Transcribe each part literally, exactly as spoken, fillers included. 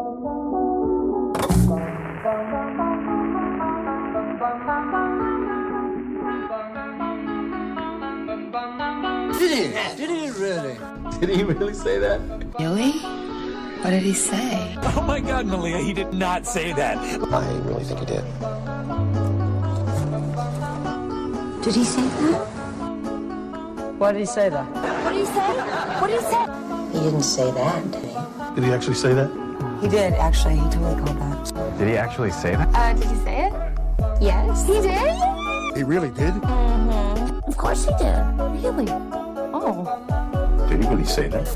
Did he? Did he really? Did he really say that? Really? What did he say? Oh my God, Malia, he did not say that. I really think he did. Did he say that? Why did he say that? What did he say? What did he say? He didn't say that, did he? Did he actually say that? He did, actually. He totally called that. Did he actually say that? Uh, did he say it? Yes. He did? He really did? Mm-hmm. Of course he did. Really? Oh. Did he really say that?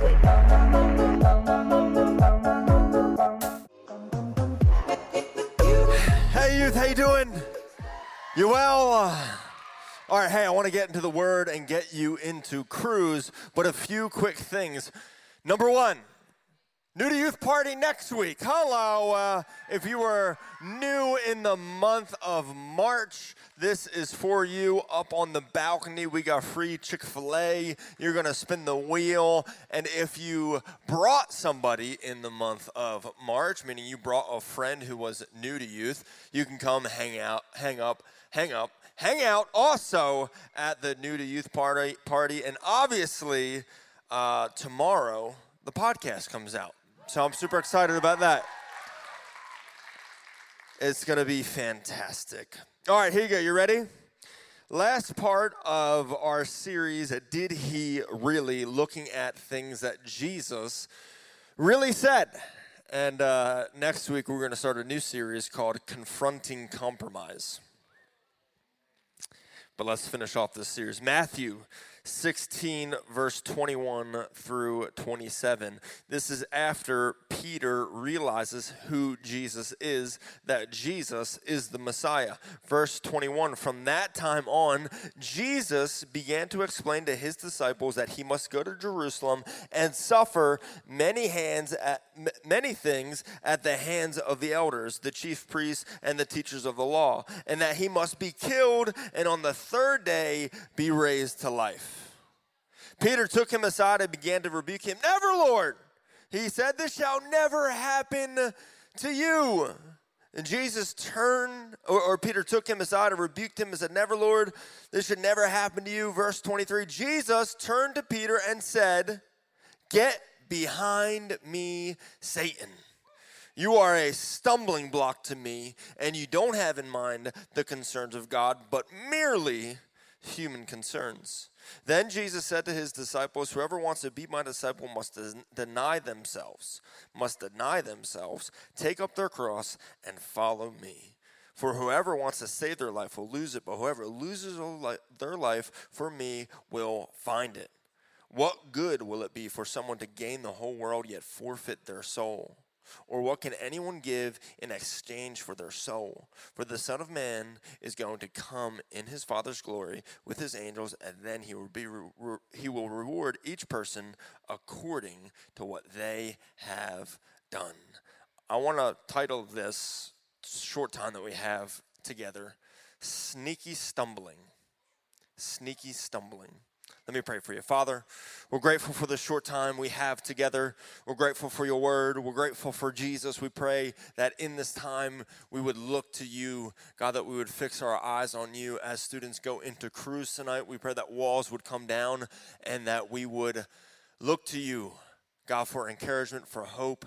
Hey, youth. How you doing? You well? All right. Hey, I want to get into the Word and get you into Cruise, but a few quick things. Number one. New to Youth Party next week. Hello. Uh, if you were new in the month of March, this is for you. Up on the balcony, we got free Chick-fil-A. You're going to spin the wheel. And if you brought somebody in the month of March, meaning you brought a friend who was new to youth, you can come hang out, hang up, hang up, hang out also at the New to Youth Party. party. And obviously, uh, tomorrow, the podcast comes out. So I'm super excited about that. It's going to be fantastic. All right, here you go. You ready? Last part of our series, Did He Really? Looking at things that Jesus really said. And uh, next week, we're going to start a new series called Confronting Compromise. But let's finish off this series. Matthew sixteen, verse twenty-one through twenty-seven. This is after Peter realizes who Jesus is, that Jesus is the Messiah. Verse twenty-one, from that time on, Jesus began to explain to his disciples that he must go to Jerusalem and suffer many hands at, many things at the hands of the elders, the chief priests, and the teachers of the law, and that he must be killed and on the third day be raised to life. Peter took him aside and began to rebuke him. Never, Lord, he said, this shall never happen to you. And Jesus turned, or, or Peter took him aside and rebuked him and said, never, Lord, this should never happen to you. Verse twenty-three, Jesus turned to Peter and said, get behind me, Satan. You are a stumbling block to me, and you don't have in mind the concerns of God, but merely human concerns. Then Jesus said to his disciples, whoever wants to be my disciple must deny themselves, must deny themselves, take up their cross, and follow me. For whoever wants to save their life will lose it, but whoever loses their life for me will find it. What good will it be for someone to gain the whole world yet forfeit their soul? Or what can anyone give in exchange for their soul? For the Son of Man is going to come in his Father's glory with his angels, and then he will be re- re- he will reward each person according to what they have done. I want to title this short time that we have together, Sneaky Stumbling. Sneaky Stumbling. Let me pray for you. Father, we're grateful for the short time we have together. We're grateful for your word. We're grateful for Jesus. We pray that in this time we would look to you, God, that we would fix our eyes on you as students go into Cruise tonight. We pray that walls would come down and that we would look to you, God, for encouragement, for hope.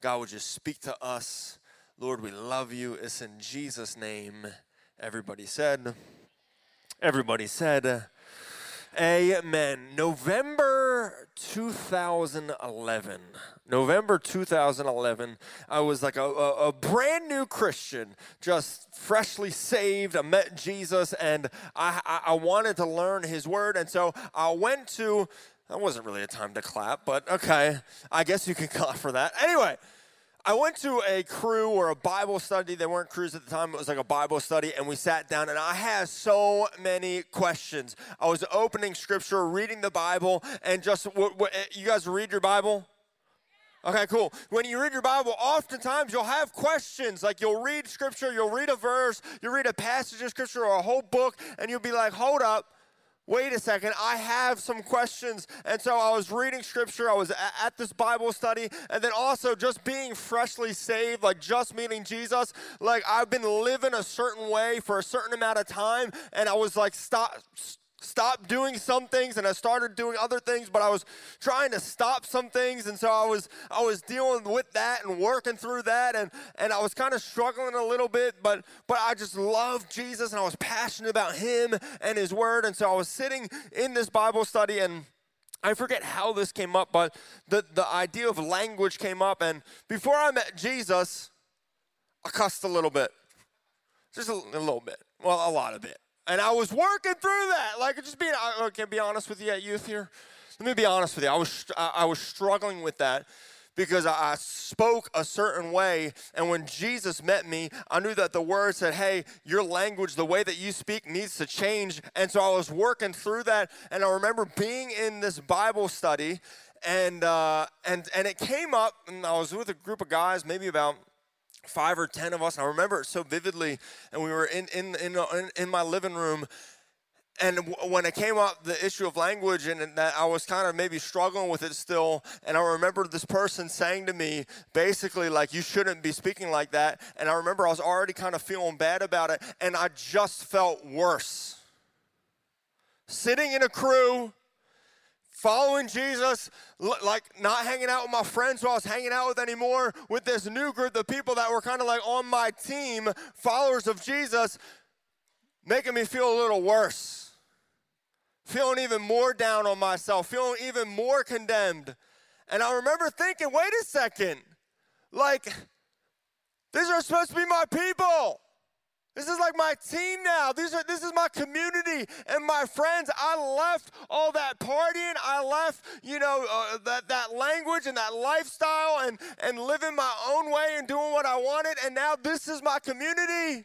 God, would you speak to us? Lord, we love you. It's in Jesus' name. Everybody said, everybody said, amen. November twenty eleven. November twenty eleven, I was like a, a, a brand new Christian, just freshly saved. I met Jesus, and I, I, I wanted to learn his word, and so I went to, that wasn't really a time to clap, but okay, I guess you can clap for that. Anyway, I went to a crew or a Bible study. They weren't crews at the time. It was like a Bible study, and we sat down, and I had so many questions. I was opening Scripture, reading the Bible, and just, what, what, you guys read your Bible? Okay, cool. When you read your Bible, oftentimes you'll have questions. Like you'll read Scripture, you'll read a verse, you'll read a passage of Scripture or a whole book, and you'll be like, hold up, wait a second, I have some questions. And so I was reading scripture, I was at this Bible study, and then also just being freshly saved, like just meeting Jesus, like I've been living a certain way for a certain amount of time, and I was like, stop, stop doing some things, and I started doing other things, but I was trying to stop some things, and so I was I was dealing with that and working through that, and, and I was kind of struggling a little bit, but but I just loved Jesus, and I was passionate about him and his word, and so I was sitting in this Bible study, and I forget how this came up, but the, the idea of language came up, and before I met Jesus, I cussed a little bit, just a, a little bit, well, a lot of it. And I was working through that, like just being, I can be honest with you at youth here. Let me be honest with you. I was, I was struggling with that because I spoke a certain way. And when Jesus met me, I knew that the word said, hey, your language, the way that you speak needs to change. And so I was working through that. And I remember being in this Bible study and, uh, and, and it came up and I was with a group of guys, maybe about five or ten of us, and I remember it so vividly, and we were in in in, in my living room, and w- when it came up, the issue of language, and, and that I was kind of maybe struggling with it still, and I remember this person saying to me, basically, like, you shouldn't be speaking like that, and I remember I was already kind of feeling bad about it, and I just felt worse. Sitting in a crew, following Jesus, like not hanging out with my friends who I was hanging out with anymore, with this new group, the people that were kind of like on my team, followers of Jesus, making me feel a little worse, feeling even more down on myself, feeling even more condemned. And I remember thinking, wait a second, like these are supposed to be my people. This is like my team now. These are, this is my community and my friends. I left all that partying. I left, you know, uh, that, that language and that lifestyle and, and living my own way and doing what I wanted. And now this is my community.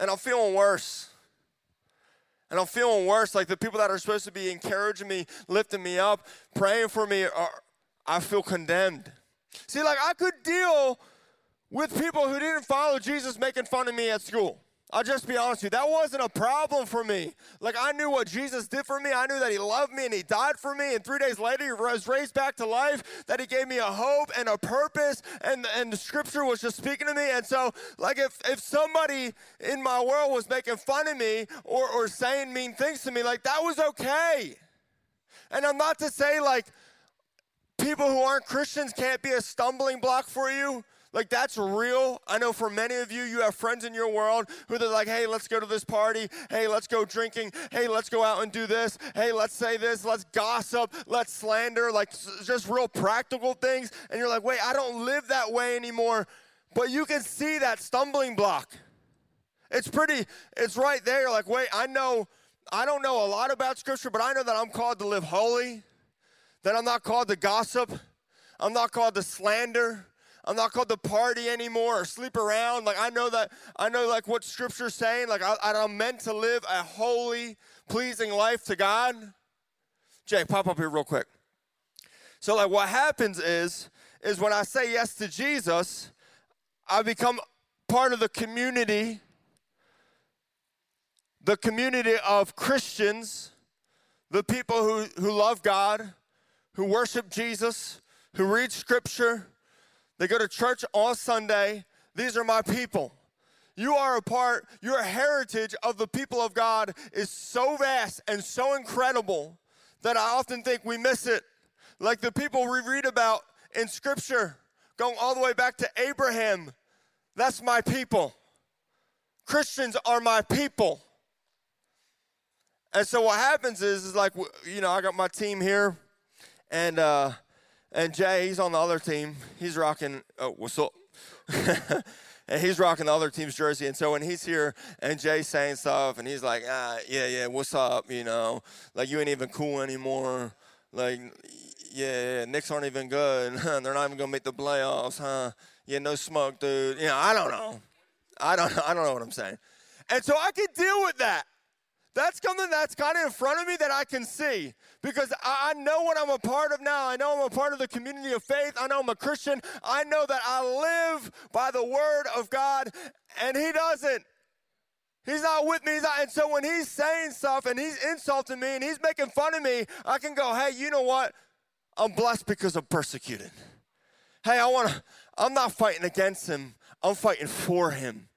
And I'm feeling worse. And I'm feeling worse. Like the people that are supposed to be encouraging me, lifting me up, praying for me, are, I feel condemned. See, like I could deal with people who didn't follow Jesus making fun of me at school. I'll just be honest with you, that wasn't a problem for me. Like I knew what Jesus did for me. I knew that he loved me and he died for me. And three days later, he was raised back to life, that he gave me a hope and a purpose. And, and the scripture was just speaking to me. And so like if, if somebody in my world was making fun of me or, or saying mean things to me, like that was okay. And I'm not to say like people who aren't Christians can't be a stumbling block for you. Like, that's real. I know for many of you, you have friends in your world who they're like, hey, let's go to this party. Hey, let's go drinking. Hey, let's go out and do this. Hey, let's say this. Let's gossip. Let's slander. Like, just real practical things. And you're like, wait, I don't live that way anymore. But you can see that stumbling block. It's pretty, it's right there. Like, wait, I know, I don't know a lot about Scripture, but I know that I'm called to live holy, that I'm not called to gossip. I'm not called to slander. I'm not called to party anymore or sleep around. Like I know that I know like what Scripture's saying. Like I, I'm meant to live a holy, pleasing life to God. Jay, pop up here real quick. So like what happens is is when I say yes to Jesus, I become part of the community, the community of Christians, the people who who love God, who worship Jesus, who read Scripture. They go to church on Sunday. These are my people. You are a part, your heritage of the people of God is so vast and so incredible that I often think we miss it. Like the people we read about in Scripture, going all the way back to Abraham, that's my people. Christians are my people. And so what happens is, is like, you know, I got my team here, and uh, And Jay, he's on the other team. He's rocking, oh, what's up? And he's rocking the other team's jersey. And so when he's here and Jay's saying stuff and he's like, ah, yeah, yeah, what's up? You know, like you ain't even cool anymore. Like, yeah, yeah, Knicks aren't even good. They're not even going to make the playoffs, huh? Yeah, no smoke, dude. You know, I don't know. I don't, I don't know what I'm saying. And so I can deal with that. That's something that's kind of in front of me that I can see because I know what I'm a part of now. I know I'm a part of the community of faith. I know I'm a Christian. I know that I live by the word of God, and he doesn't. He's not with me. He's not. And so when he's saying stuff and he's insulting me and he's making fun of me, I can go, hey, you know what? I'm blessed because I'm persecuted. Hey, I want to, I'm not fighting against him. I'm fighting for him.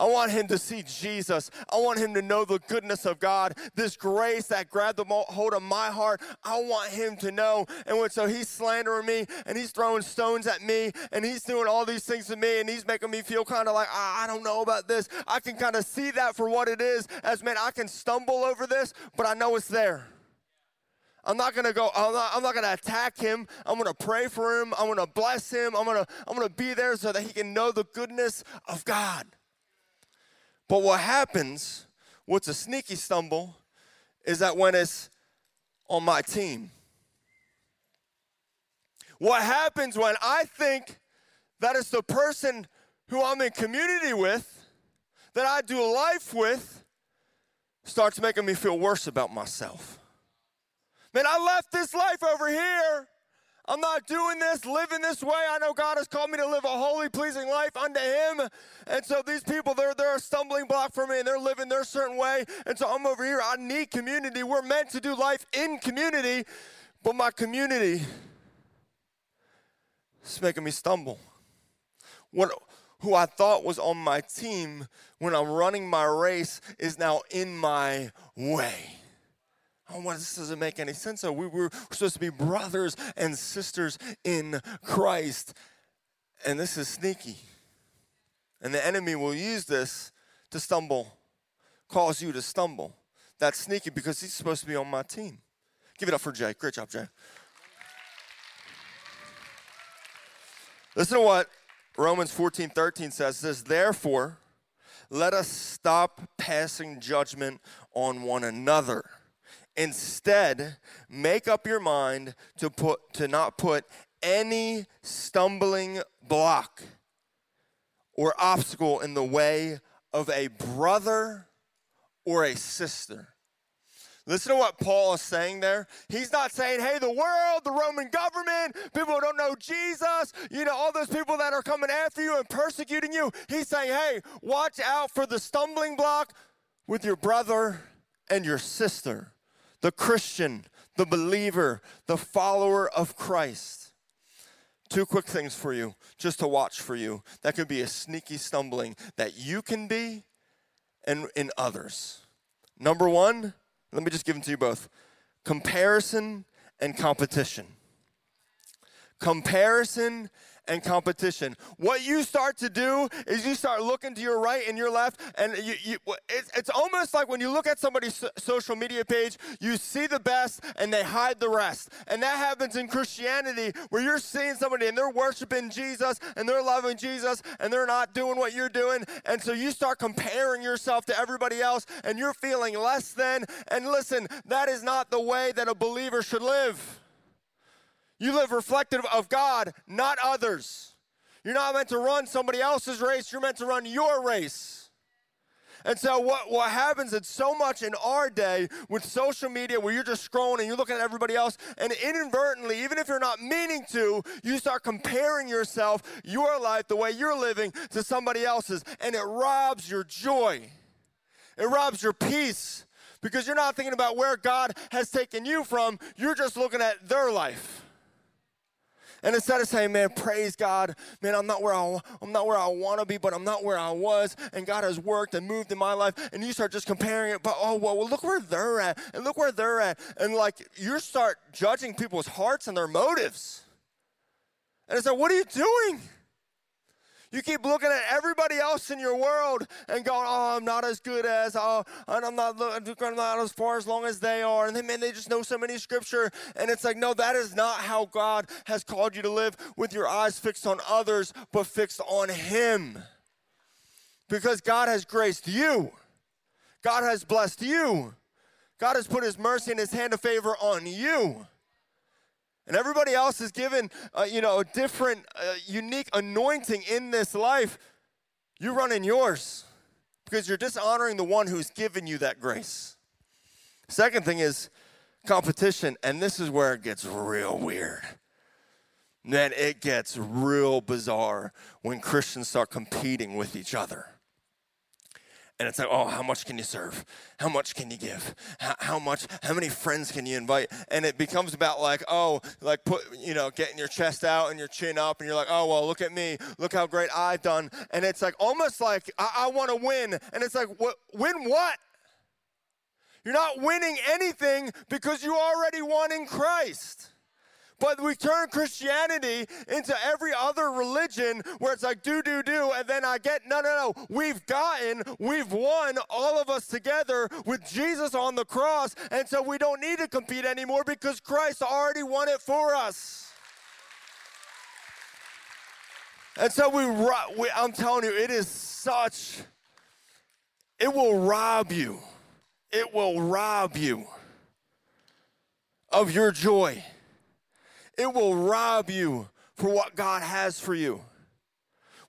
I want him to see Jesus. I want him to know the goodness of God, this grace that grabbed hold of my heart. I want him to know. And when, so he's slandering me, and he's throwing stones at me, and he's doing all these things to me, and he's making me feel kind of like, I, I don't know about this. I can kind of see that for what it is as, man, I can stumble over this, but I know it's there. I'm not gonna go, I'm not, I'm not gonna attack him. I'm gonna pray for him. I'm gonna bless him. I'm gonna, I'm gonna be there so that he can know the goodness of God. But what happens, what's a sneaky stumble, is that when it's on my team. What happens when I think that it's the person who I'm in community with, that I do life with, starts making me feel worse about myself. Man, I left this life over here. I'm not doing this, living this way. I know God has called me to live a holy, pleasing life unto him. And so these people, they're, they're a stumbling block for me, and they're living their certain way. And so I'm over here. I need community. We're meant to do life in community, but my community is making me stumble. What, who I thought was on my team when I'm running my race is now in my way. Oh, well, this doesn't make any sense. So we were supposed to be brothers and sisters in Christ. And this is sneaky. And the enemy will use this to stumble, cause you to stumble. That's sneaky because he's supposed to be on my team. Give it up for Jay. Great job, Jay. Listen to what Romans fourteen thirteen says. It says, therefore, let us stop passing judgment on one another. Instead, make up your mind to put to not put any stumbling block or obstacle in the way of a brother or a sister. Listen to what Paul is saying there. He's not saying, hey, the world, the Roman government, people who don't know Jesus, you know, all those people that are coming after you and persecuting you. He's saying, hey, watch out for the stumbling block with your brother and your sister. The Christian, the believer, the follower of Christ. Two quick things for you, just to watch for you. That could be a sneaky stumbling that you can be and in others. Number one, let me just give them to you both. Comparison and competition. Comparison and competition. What you start to do is you start looking to your right and your left, and you, you, it's, it's almost like when you look at somebody's so, social media page, you see the best and they hide the rest. And that happens in Christianity, where you're seeing somebody and they're worshiping Jesus and they're loving Jesus and they're not doing what you're doing. And so you start comparing yourself to everybody else and you're feeling less than. And listen, that is not the way that a believer should live. You live reflective of God, not others. You're not meant to run somebody else's race. You're meant to run your race. And so what, what happens is so much in our day with social media where you're just scrolling and you're looking at everybody else, and inadvertently, even if you're not meaning to, you start comparing yourself, your life, the way you're living, to somebody else's, and it robs your joy. It robs your peace because you're not thinking about where God has taken you from. You're just looking at their life. And instead of saying, man, praise God, man, I'm not where I, I'm not where I want to be, but I'm not where I was, and God has worked and moved in my life, and you start just comparing it, but oh, well, well, look where they're at, and look where they're at. And, like, you start judging people's hearts and their motives. And it's like, what are you doing? You keep looking at everybody else in your world and going, oh, I'm not as good as, oh, and I'm not, I'm not as far as long as they are. And then, man, they just know so many scripture. And it's like, no, that is not how God has called you to live, with your eyes fixed on others, but fixed on him. Because God has graced you. God has blessed you. God has put his mercy and his hand of favor on you. And everybody else is given, uh, you know, a different, uh, unique anointing in this life. You're running yours because you're dishonoring the one who's given you that grace. Second thing is competition, and this is where it gets real weird. Man, it gets real bizarre when Christians start competing with each other. And it's like, oh, how much can you serve? How much can you give? How, how much, how many friends can you invite? And it becomes about like, oh, like put, you know, getting your chest out and your chin up. And you're like, oh, well, look at me. Look how great I've done. And it's like almost like I, I want to win. And it's like, what, win what? You're not winning anything because you already won in Christ. But we turn Christianity into every other religion where it's like do, do, do, and then I get, no, no, no. We've gotten, we've won, all of us together with Jesus on the cross, and so we don't need to compete anymore because Christ already won it for us. And so we, we I'm telling you, it is such, it will rob you. It will rob you of your joy. It will rob you for what God has for you.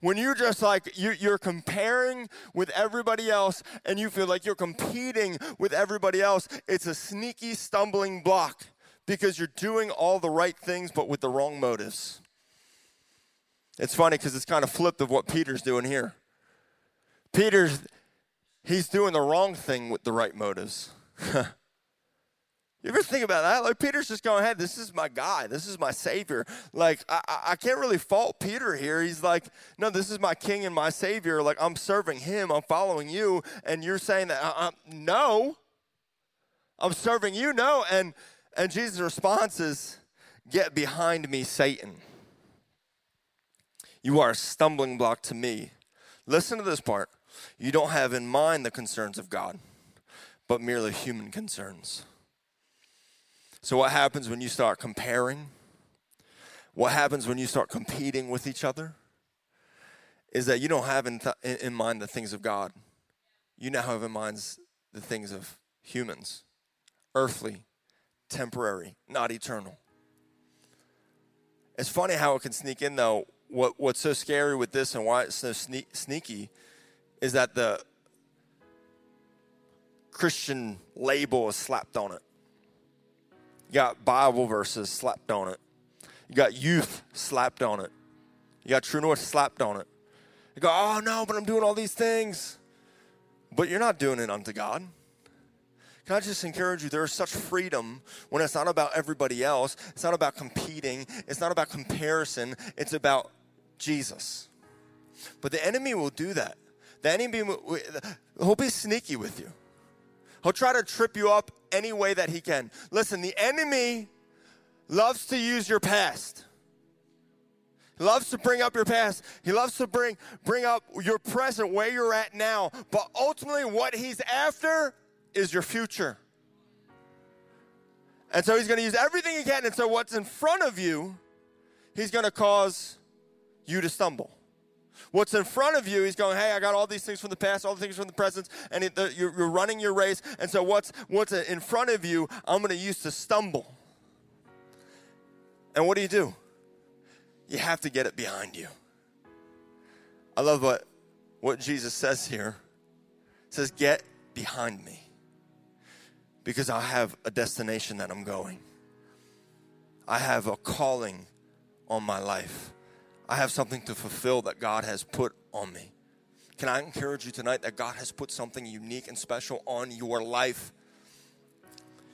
When you're just like, you're comparing with everybody else and you feel like you're competing with everybody else, it's a sneaky stumbling block because you're doing all the right things but with the wrong motives. It's funny because it's kind of flipped of what Peter's doing here. Peter's, he's doing the wrong thing with the right motives. You ever think about that? Like, Peter's just going, hey, this is my guy. This is my savior. Like, I, I can't really fault Peter here. He's like, no, this is my king and my savior. Like, I'm serving him. I'm following you. And you're saying that, I, I'm, no. I'm serving you, no. And, and Jesus' response is, get behind me, Satan. You are a stumbling block to me. Listen to this part. You don't have in mind the concerns of God, but merely human concerns. So what happens when you start comparing? What happens when you start competing with each other? Is that you don't have in, th- in mind the things of God. You now have in mind the things of humans. Earthly, temporary, not eternal. It's funny how it can sneak in though. What, what's so scary with this and why it's so sne- sneaky is that the Christian label is slapped on it. You got Bible verses slapped on it. You got youth slapped on it. You got True North slapped on it. You go, oh, no, but I'm doing all these things. But you're not doing it unto God. Can I just encourage you? There is such freedom when it's not about everybody else. It's not about competing. It's not about comparison. It's about Jesus. But the enemy will do that. The enemy will, he'll be sneaky with you. He'll try to trip you up any way that he can. Listen, the enemy loves to use your past. He loves to bring up your past. He loves to bring, bring up your present, where you're at now. But ultimately what he's after is your future. And so he's going to use everything he can. And so what's in front of you, he's going to cause you to stumble. What's in front of you, he's going, hey, I got all these things from the past, all the things from the present, and it, the, you're, you're running your race. And so what's what's in front of you, I'm going to use to stumble. And what do you do? You have to get it behind you. I love what, what Jesus says here. He says, get behind me because I have a destination that I'm going. I have a calling on my life. I have something to fulfill that God has put on me. Can I encourage you tonight that God has put something unique and special on your life?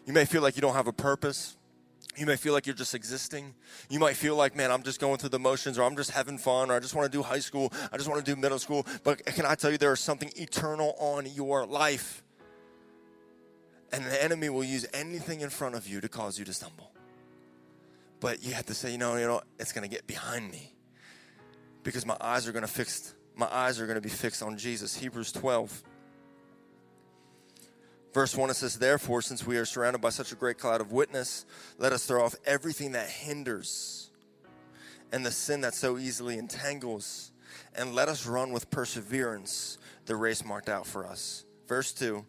You may feel like you don't have a purpose. You may feel like you're just existing. You might feel like, man, I'm just going through the motions, or I'm just having fun, or I just want to do high school. I just want to do middle school. But can I tell you there is something eternal on your life? And the enemy will use anything in front of you to cause you to stumble. But you have to say, you know, you know, it's going to get behind me. Because my eyes are going to fixed, my eyes are going to be fixed on Jesus. Hebrews twelve, verse one, it says, therefore, since we are surrounded by such a great cloud of witness, let us throw off everything that hinders and the sin that so easily entangles, and let us run with perseverance the race marked out for us. Verse two,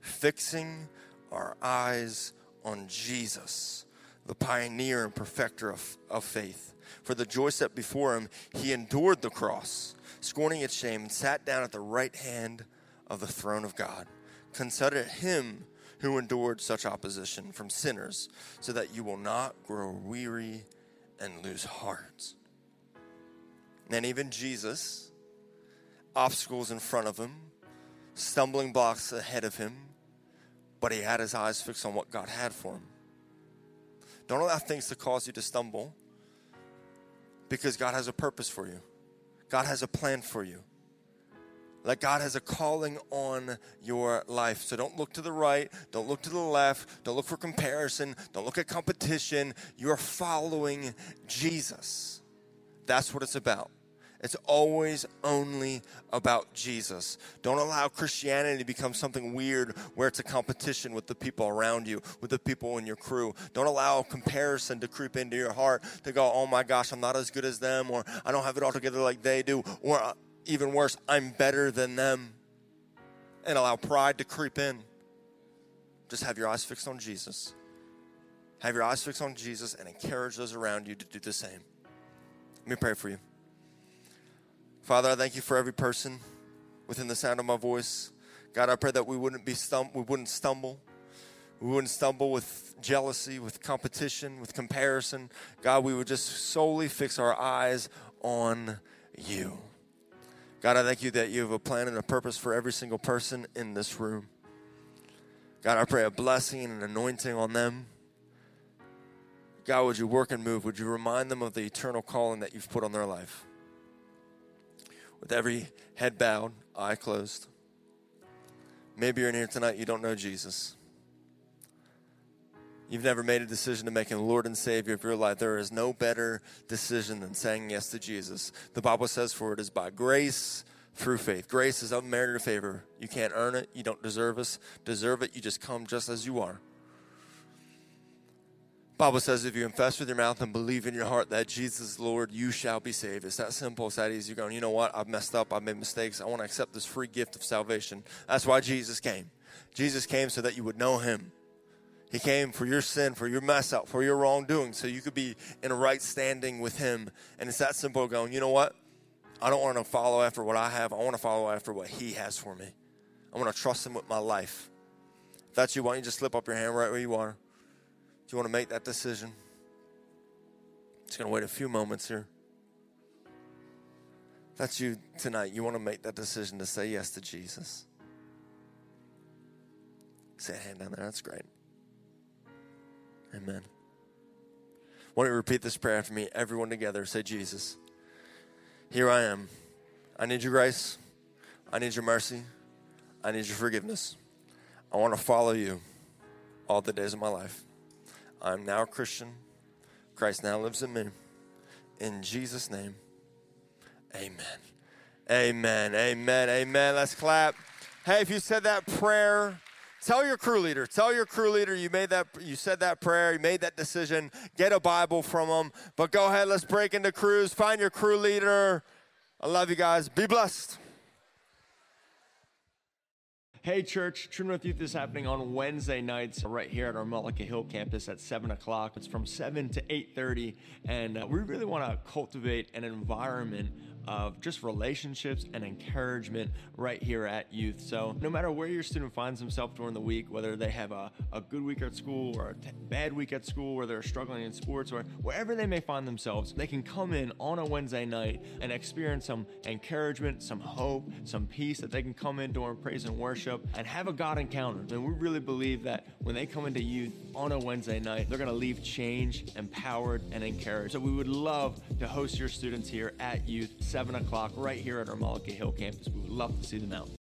fixing our eyes on Jesus, the pioneer and perfecter of, of faith. For the joy set before him, he endured the cross, scorning its shame, and sat down at the right hand of the throne of God. Consider him who endured such opposition from sinners, so that you will not grow weary and lose heart. And even Jesus, obstacles in front of him, stumbling blocks ahead of him, but he had his eyes fixed on what God had for him. Don't allow things to cause you to stumble, because God has a purpose for you. God has a plan for you. Like, God has a calling on your life. So don't look to the right. Don't look to the left. Don't look for comparison. Don't look at competition. You're following Jesus. That's what it's about. It's always only about Jesus. Don't allow Christianity to become something weird where it's a competition with the people around you, with the people in your crew. Don't allow comparison to creep into your heart to go, oh my gosh, I'm not as good as them, or I don't have it all together like they do, or even worse, I'm better than them, and allow pride to creep in. Just have your eyes fixed on Jesus. Have your eyes fixed on Jesus and encourage those around you to do the same. Let me pray for you. Father, I thank you for every person within the sound of my voice. God, I pray that we wouldn't be stum- we wouldn't stumble. We wouldn't stumble with jealousy, with competition, with comparison. God, we would just solely fix our eyes on you. God, I thank you that you have a plan and a purpose for every single person in this room. God, I pray a blessing and an anointing on them. God, would you work and move? Would you remind them of the eternal calling that you've put on their life? With every head bowed, eye closed. Maybe you're in here tonight, you don't know Jesus. You've never made a decision to make him Lord and Savior of your life. There is no better decision than saying yes to Jesus. The Bible says, for it is by grace through faith. Grace is unmerited favor. You can't earn it. You don't deserve us. Deserve it. You just come just as you are. The Bible says, if you confess with your mouth and believe in your heart that Jesus is Lord, you shall be saved. It's that simple. It's that easy. You're going, you know what? I've messed up. I've made mistakes. I want to accept this free gift of salvation. That's why Jesus came. Jesus came so that you would know him. He came for your sin, for your mess up, for your wrongdoing, so you could be in a right standing with him. And it's that simple, going, you know what? I don't want to follow after what I have. I want to follow after what he has for me. I want to trust him with my life. If that's you, why don't you just lift up your hand right where you are? Do you want to make that decision? Just going to wait a few moments here. If that's you tonight, you want to make that decision to say yes to Jesus. Say a hand down there. That's great. Amen. Why don't you repeat this prayer after me? Everyone together, say, Jesus, here I am. I need your grace. I need your mercy. I need your forgiveness. I want to follow you all the days of my life. I'm now a Christian. Christ now lives in me. In Jesus' name, amen. Amen, amen, amen. Let's clap. Hey, if you said that prayer, tell your crew leader, tell your crew leader you made that, you said that prayer, you made that decision, get a Bible from them. But go ahead, let's break into crews. Find your crew leader. I love you guys. Be blessed. Hey, church, True North Youth is happening on Wednesday nights right here at our Mullica Hill campus at seven o'clock. It's from seven to eight thirty, and uh, we really want to cultivate an environment of just relationships and encouragement right here at youth. So no matter where your student finds himself during the week, whether they have a, a good week at school or a t- bad week at school, or they're struggling in sports, or wherever they may find themselves, they can come in on a Wednesday night and experience some encouragement, some hope, some peace, that they can come in during praise and worship and have a God encounter. And we really believe that when they come into youth on a Wednesday night, they're going to leave changed, empowered, and encouraged. So we would love to host your students here at youth, seven o'clock, right here at our Mullica Hill campus. We would love to see them out.